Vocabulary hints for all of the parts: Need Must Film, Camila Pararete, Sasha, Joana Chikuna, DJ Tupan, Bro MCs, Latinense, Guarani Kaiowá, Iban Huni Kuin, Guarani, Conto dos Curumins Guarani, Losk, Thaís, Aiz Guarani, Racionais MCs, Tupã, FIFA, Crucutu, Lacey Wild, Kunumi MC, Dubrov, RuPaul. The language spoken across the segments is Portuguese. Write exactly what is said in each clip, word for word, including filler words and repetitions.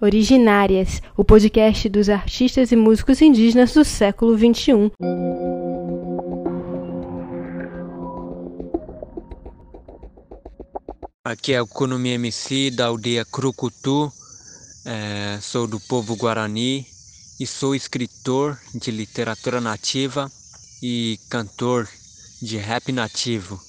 Originárias, o podcast dos artistas e músicos indígenas do século vinte e um. Aqui é o Kunumi M C da aldeia Crucutu, é, sou do povo Guarani e sou escritor de literatura nativa e cantor de rap nativo.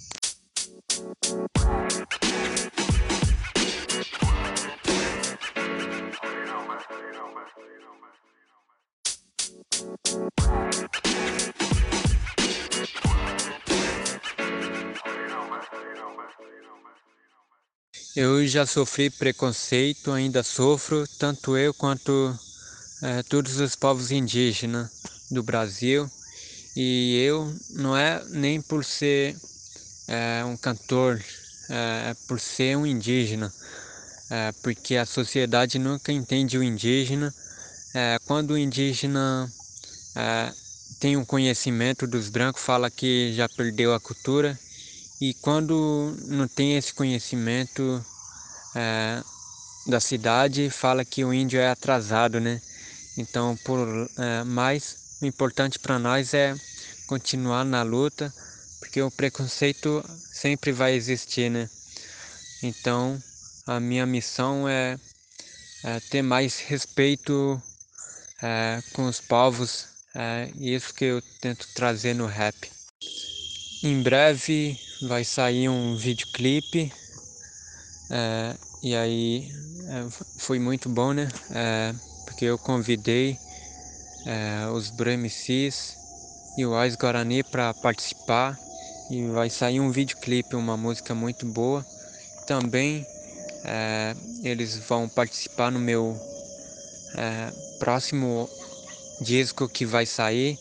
Eu já sofri preconceito, ainda sofro, tanto eu quanto é, todos os povos indígenas do Brasil. E eu não é nem por ser é, um cantor, é, é por ser um indígena, é, porque a sociedade nunca entende o indígena. É, quando o indígena é, tem um conhecimento dos brancos, fala que já perdeu a cultura. E quando não tem esse conhecimento é, da cidade, fala que o índio é atrasado, né? Então, por é, mais o importante para nós é continuar na luta, porque o preconceito sempre vai existir, né? Então, a minha missão é, é ter mais respeito é, com os povos, é isso que eu tento trazer no rap. Em breve vai sair um videoclipe, é, e aí é, foi muito bom, né? É, porque eu convidei é, os Bro M Cs e o Aiz Guarani para participar, e vai sair um videoclipe, uma música muito boa. Também é, eles vão participar no meu é, próximo disco que vai sair,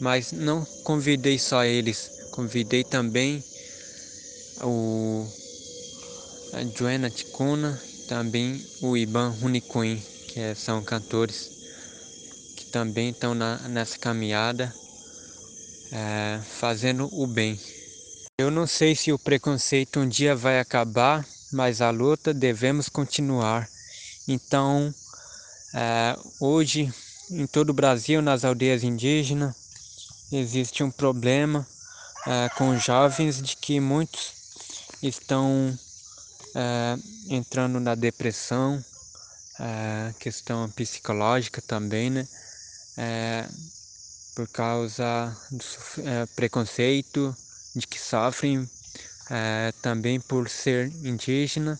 mas não convidei só eles. Convidei também o a Joana Chikuna, também o Iban Huni Kuin, que é, são cantores que também estão nessa caminhada, é, fazendo o bem. Eu não sei se o preconceito um dia vai acabar, mas a luta devemos continuar. Então, é, hoje, em todo o Brasil, nas aldeias indígenas, existe um problema. É, com jovens de que muitos estão é, entrando na depressão, é, questão psicológica também, né? É, por causa do é, preconceito de que sofrem, é, também por ser indígena.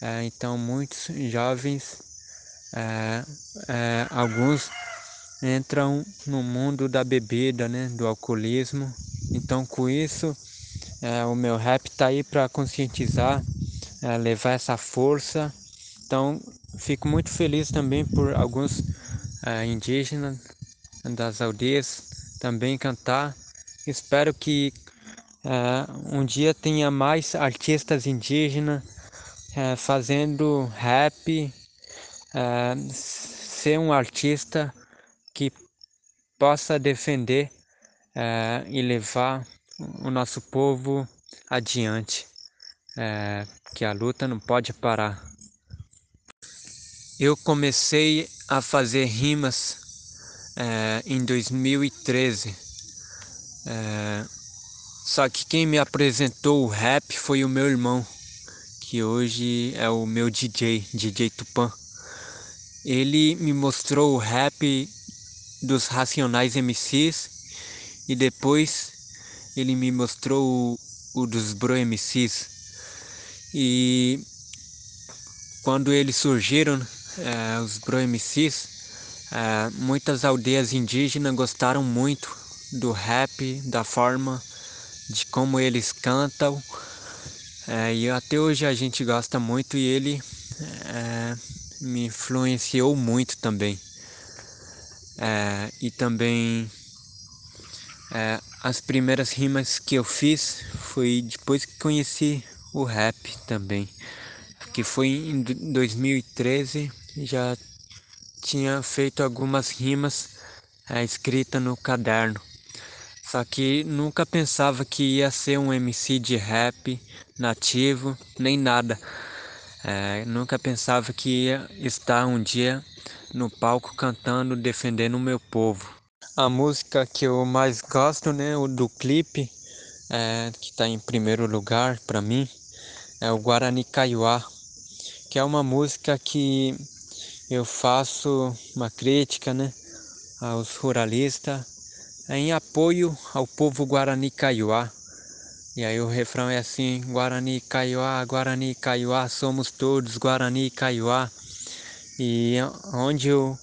É, então muitos jovens, é, é, alguns entram no mundo da bebida, né? Do alcoolismo. Então, com isso, é, o meu rap tá aí para conscientizar, é, levar essa força. Então, fico muito feliz também por alguns é, indígenas das aldeias também cantar. Espero que é, um dia tenha mais artistas indígenas é, fazendo rap, é, ser um artista que possa defender É, e levar o nosso povo adiante, é, que a luta não pode parar. Eu comecei a fazer rimas é, em dois mil e treze, é, só que quem me apresentou o rap foi o meu irmão, que hoje é o meu D J, D J Tupan. Ele me mostrou o rap dos Racionais M Cs, e depois ele me mostrou o, o dos Bro M Cs. E quando eles surgiram, é, os Bro M Cs, é, muitas aldeias indígenas gostaram muito do rap, da forma de como eles cantam. É, e até hoje a gente gosta muito, e ele é, me influenciou muito também. É, e também... É, as primeiras rimas que eu fiz foi depois que conheci o rap também, que foi em dois mil e treze, já tinha feito algumas rimas é, escritas no caderno. Só que nunca pensava que ia ser um M C de rap nativo, nem nada. É, nunca pensava que ia estar um dia no palco cantando, defendendo o meu povo. A música que eu mais gosto, né, o do clipe, é, que está em primeiro lugar para mim, é o Guarani Kaiowá, que é uma música que eu faço uma crítica, né, aos ruralistas, em apoio ao povo Guarani Kaiowá. E aí o refrão é assim: Guarani Kaiowá, Guarani Kaiowá, somos todos Guarani Kaiowá. E onde eu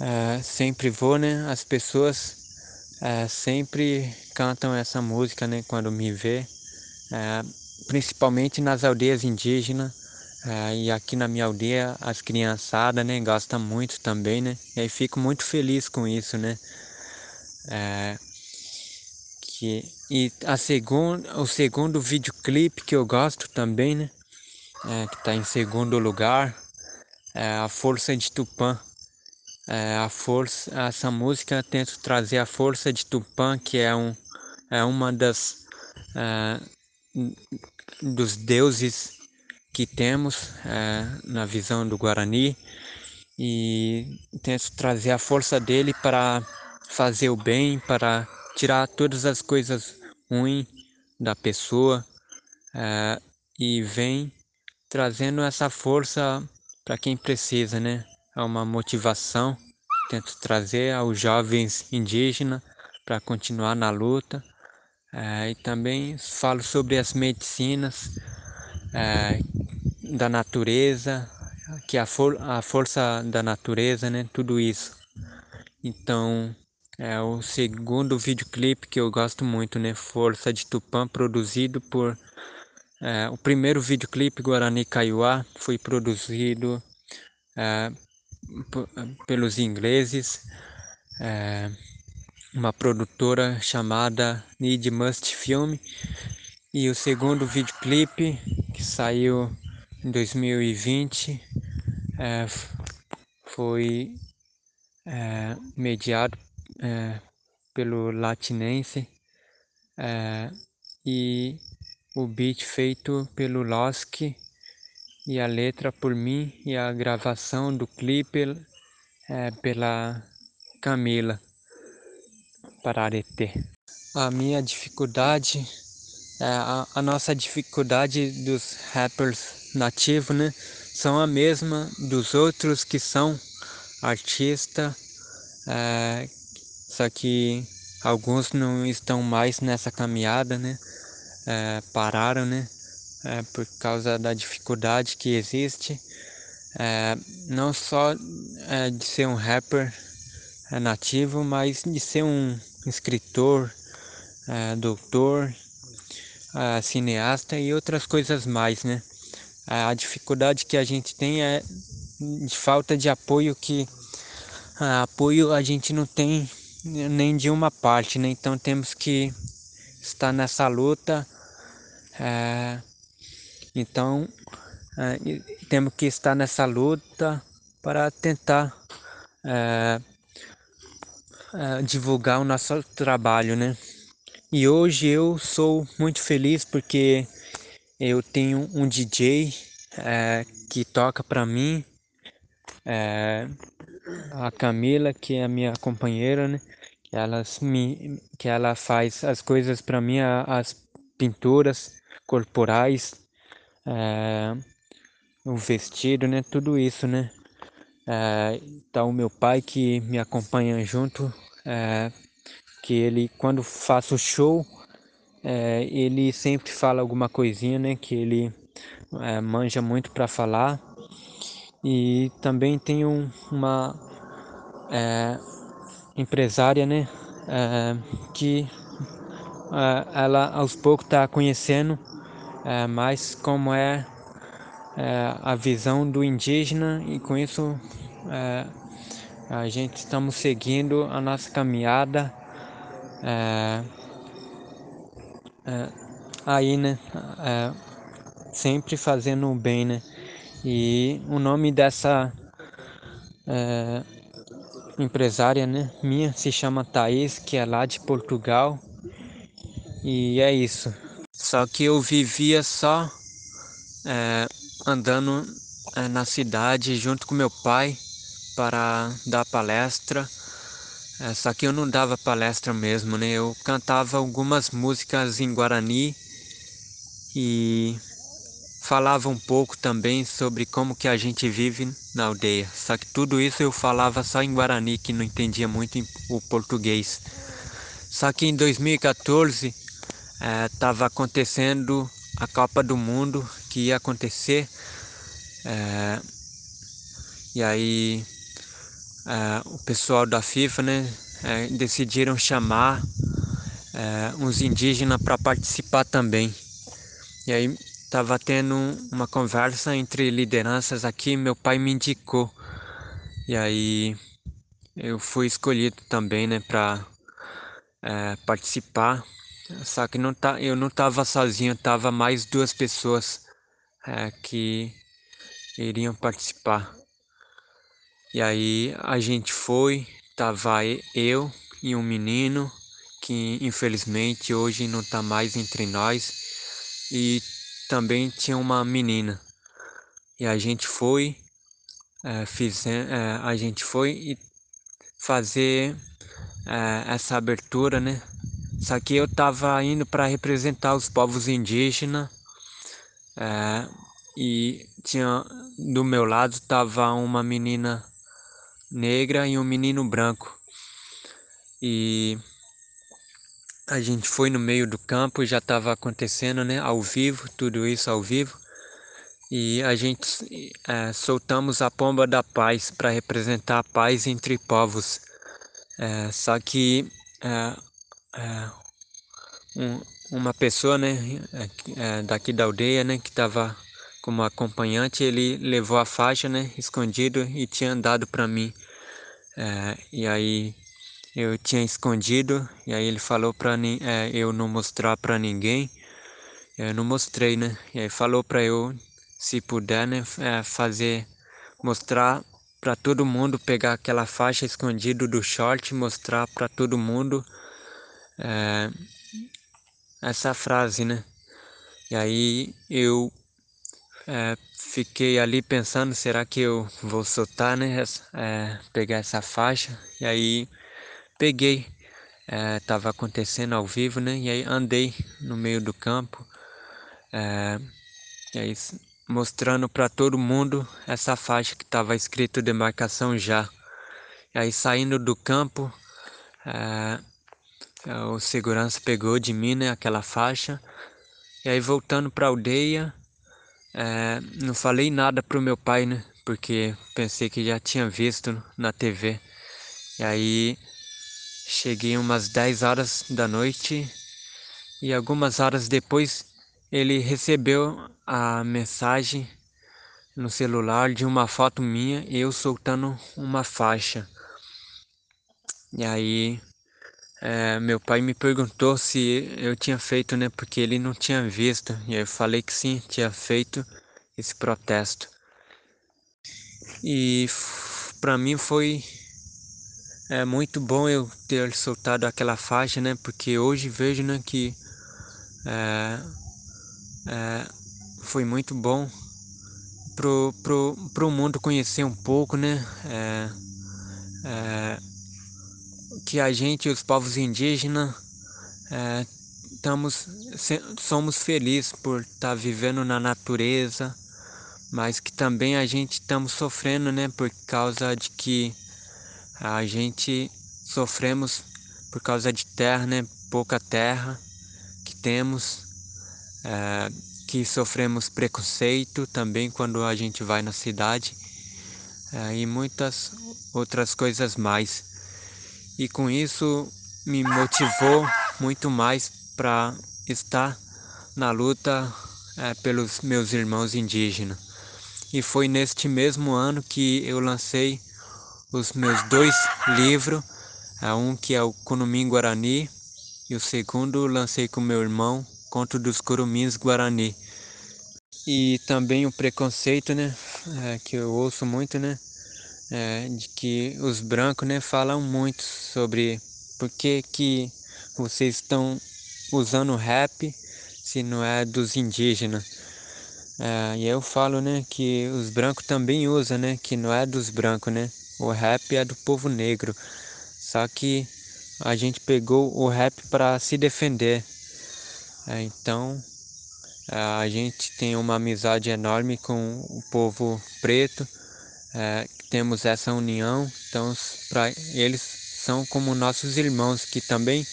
é, sempre vou, né, as pessoas é, sempre cantam essa música, né, quando me vê, é, principalmente nas aldeias indígenas, é, e aqui na minha aldeia as criançadas, né, gostam muito também, né, e aí fico muito feliz com isso, né. É, que, e a segun, o segundo videoclipe que eu gosto também, né, é, que está em segundo lugar, é a força de Tupã. É, a força, essa música tento trazer a força de Tupã, que é, um, é uma das é, dos deuses que temos é, na visão do Guarani, e tento trazer a força dele para fazer o bem, para tirar todas as coisas ruins da pessoa, é, e vem trazendo essa força para quem precisa, né? É uma motivação, tento trazer aos jovens indígenas para continuar na luta, é, e também falo sobre as medicinas é, da natureza, que a, for- a força da natureza, né? Tudo isso. Então, é o segundo videoclipe que eu gosto muito, né? Força de Tupã, produzido por... É, o primeiro videoclipe, Guarani Kaiowá, foi produzido é, p- pelos ingleses. É, uma produtora chamada Need Must Film. E o segundo videoclipe, que saiu em dois mil e vinte, é, foi é, mediado É, pelo Latinense, é, e o beat feito pelo Losk, e a letra por mim, e a gravação do clipe é, pela Camila Pararete. A minha dificuldade, é, a, a nossa dificuldade dos rappers nativos, né, são a mesma dos outros que são artistas, é, só que alguns não estão mais nessa caminhada, né? É, pararam, né? É, por causa da dificuldade que existe. É, não só é, de ser um rapper é, nativo, mas de ser um escritor, é, doutor, é, cineasta e outras coisas mais, né? É, a dificuldade que a gente tem é de falta de apoio, que é, apoio a gente não tem nem de uma parte, né? Então temos que estar nessa luta, é, então é, temos que estar nessa luta para tentar é, é, divulgar o nosso trabalho, né? E hoje eu sou muito feliz porque eu tenho um D J é, que toca para mim, é, a Camila, que é a minha companheira, né? Que, elas me, que ela faz as coisas para mim, as pinturas corporais, é, o vestido, né? Tudo isso, né? É, tá o meu pai que me acompanha junto, é, que ele, quando faço show, é, ele sempre fala alguma coisinha, né? Que ele é, manja muito para falar. E também tem um, uma é, empresária, né, é, que é, ela aos poucos está conhecendo é, mais como é, é a visão do indígena, e com isso é, a gente estamos seguindo a nossa caminhada é, é, aí, né, é, sempre fazendo o bem, né. E o nome dessa é, empresária, né, minha, se chama Thaís, que é lá de Portugal. E é isso. Só que eu vivia só é, andando é, na cidade junto com meu pai para dar palestra. É, só que eu não dava palestra mesmo, né? Eu cantava algumas músicas em Guarani e falava um pouco também sobre como que a gente vive na aldeia. Só que tudo isso eu falava só em Guarani, que não entendia muito o português. Só que em dois mil e quatorze estava é, acontecendo a Copa do Mundo, que ia acontecer. É, e aí é, o pessoal da FIFA, né, é, decidiram chamar é, uns indígenas para participar também. E aí estava tendo uma conversa entre lideranças aqui, meu pai me indicou. E aí eu fui escolhido também, né, para é, participar. Só que não tá, eu não estava sozinho, estava mais duas pessoas é, que iriam participar. E aí a gente foi, estava eu e um menino que infelizmente hoje não está mais entre nós. E também tinha uma menina. E a gente foi é, fiz, é, a gente foi e fazer é, essa abertura, né? Só que eu estava indo para representar os povos indígenas é, e tinha do meu lado estava uma menina negra e um menino branco. E a gente foi no meio do campo, já estava acontecendo, né, ao vivo, tudo isso ao vivo. E a gente é, soltamos a pomba da paz para representar a paz entre povos. É, só que é, é, um, uma pessoa, né, é, daqui da aldeia, né, que estava como acompanhante, ele levou a faixa, né, escondido e tinha dado para mim. É, e aí eu tinha escondido, e aí ele falou pra é, eu não mostrar pra ninguém. Eu não mostrei, né? E aí falou pra eu, se puder, né, é, fazer, mostrar pra todo mundo, pegar aquela faixa escondida do short, mostrar pra todo mundo é, essa frase, né? E aí eu é, fiquei ali pensando, será que eu vou soltar, né? É, pegar essa faixa. E aí peguei, é, tava acontecendo ao vivo, né, e aí andei no meio do campo, é, e aí mostrando para todo mundo essa faixa que tava escrito demarcação já. E aí saindo do campo, é, o segurança pegou de mim, né, aquela faixa, e aí voltando para a aldeia, é, não falei nada pro meu pai, né, porque pensei que já tinha visto na tê vê, e aí cheguei umas dez horas da noite e algumas horas depois ele recebeu a mensagem no celular de uma foto minha e eu soltando uma faixa. E aí é, meu pai me perguntou se eu tinha feito, né, porque ele não tinha visto. E eu falei que sim, tinha feito esse protesto. E pra mim foi É muito bom eu ter soltado aquela faixa, né? Porque hoje vejo, né, que é, é, foi muito bom pro, pro, pro mundo conhecer um pouco, né? É, é, que a gente, os povos indígenas, é, estamos, somos felizes por estar vivendo na natureza, mas que também a gente estamos sofrendo, né? Por causa de que a gente sofremos por causa de terra, né? Pouca terra que temos, é, que sofremos preconceito também quando a gente vai na cidade, é, e muitas outras coisas mais. E com isso me motivou muito mais para estar na luta é, pelos meus irmãos indígenas. E foi neste mesmo ano que eu lancei os meus dois livros, um que é o Kunumi Guarani e o segundo lancei com meu irmão, Conto dos Curumins Guarani. E também o preconceito, né, é, que eu ouço muito, né, é, de que os brancos, né, falam muito sobre por que que vocês estão usando rap se não é dos indígenas. É, e eu falo, né, que os brancos também usam, né, que não é dos brancos, né, o rap é do povo negro, só que a gente pegou o rap para se defender. É, então é, a gente tem uma amizade enorme com o povo preto, é, temos essa união, então pra, eles são como nossos irmãos que também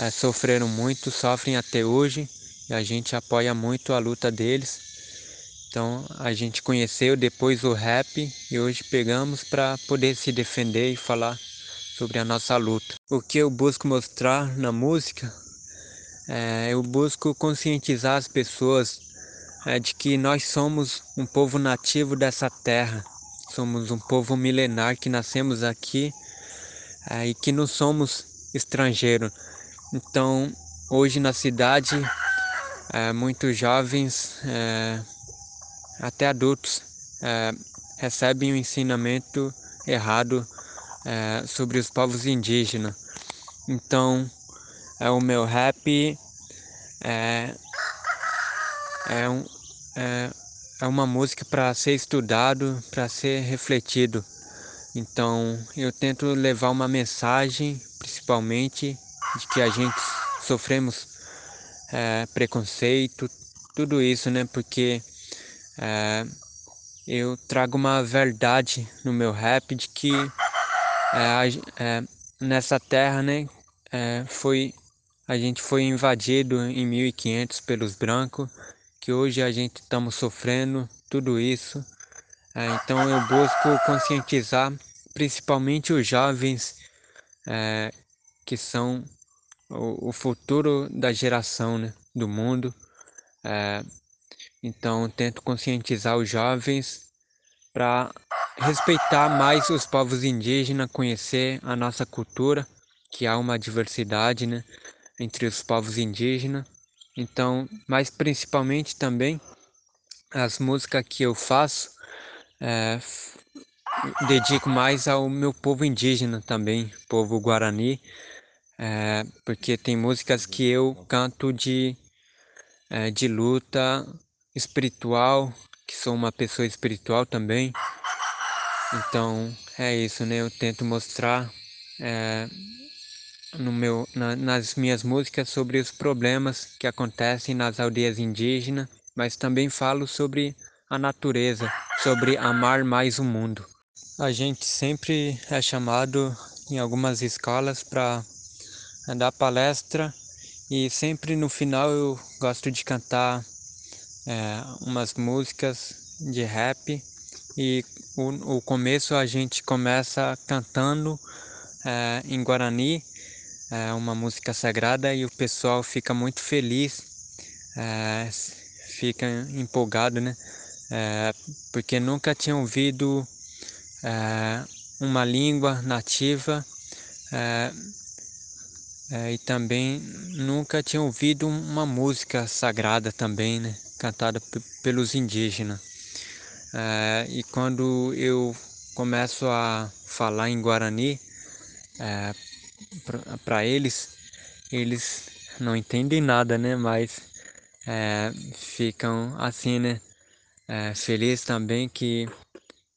é, sofreram muito, sofrem até hoje, e a gente apoia muito a luta deles. Então a gente conheceu depois o rap e hoje pegamos para poder se defender e falar sobre a nossa luta. O que eu busco mostrar na música, é, eu busco conscientizar as pessoas é, de que nós somos um povo nativo dessa terra. Somos um povo milenar que nascemos aqui é, e que não somos estrangeiros. Então hoje na cidade, é, muitos jovens... É, até adultos é, recebem um ensinamento errado é, sobre os povos indígenas. Então, é, o meu rap é, é, um, é, é uma música para ser estudado, para ser refletido. Então, eu tento levar uma mensagem, principalmente, de que a gente sofremos é, preconceito, tudo isso, né? Porque... É, eu trago uma verdade no meu rap de que é, é, nessa terra, né, é, foi, a gente foi invadido em mil e quinhentos pelos brancos, que hoje a gente estamos sofrendo tudo isso. É, então eu busco conscientizar principalmente os jovens é, que são o, o futuro da geração, né, do mundo. É, Então, tento conscientizar os jovens para respeitar mais os povos indígenas, conhecer a nossa cultura, que há uma diversidade, né, entre os povos indígenas. Então, mas principalmente também, as músicas que eu faço, é, dedico mais ao meu povo indígena também, povo Guarani, é, porque tem músicas que eu canto de, é, de luta, espiritual, que sou uma pessoa espiritual também. Então é isso, né? Eu tento mostrar é, no meu, na, nas minhas músicas sobre os problemas que acontecem nas aldeias indígenas, mas também falo sobre a natureza, sobre amar mais o mundo. A gente sempre é chamado em algumas escolas para dar palestra e sempre no final eu gosto de cantar É, umas músicas de rap, e o, o começo a gente começa cantando é, em Guarani, é, uma música sagrada, e o pessoal fica muito feliz, é, fica empolgado, né? É, porque nunca tinha ouvido é, uma língua nativa é, é, e também nunca tinha ouvido uma música sagrada também, né, cantada pelos indígenas. É, e quando eu começo a falar em Guarani é, para eles, eles não entendem nada, né? Mas é, ficam assim, né? É, felizes também que,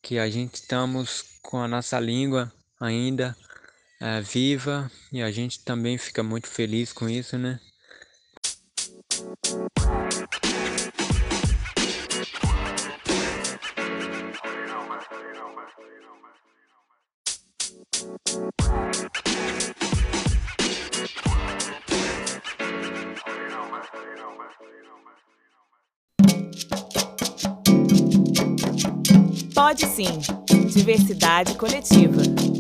que a gente estamos com a nossa língua ainda é, viva, e a gente também fica muito feliz com isso, né? Pode sim, diversidade coletiva.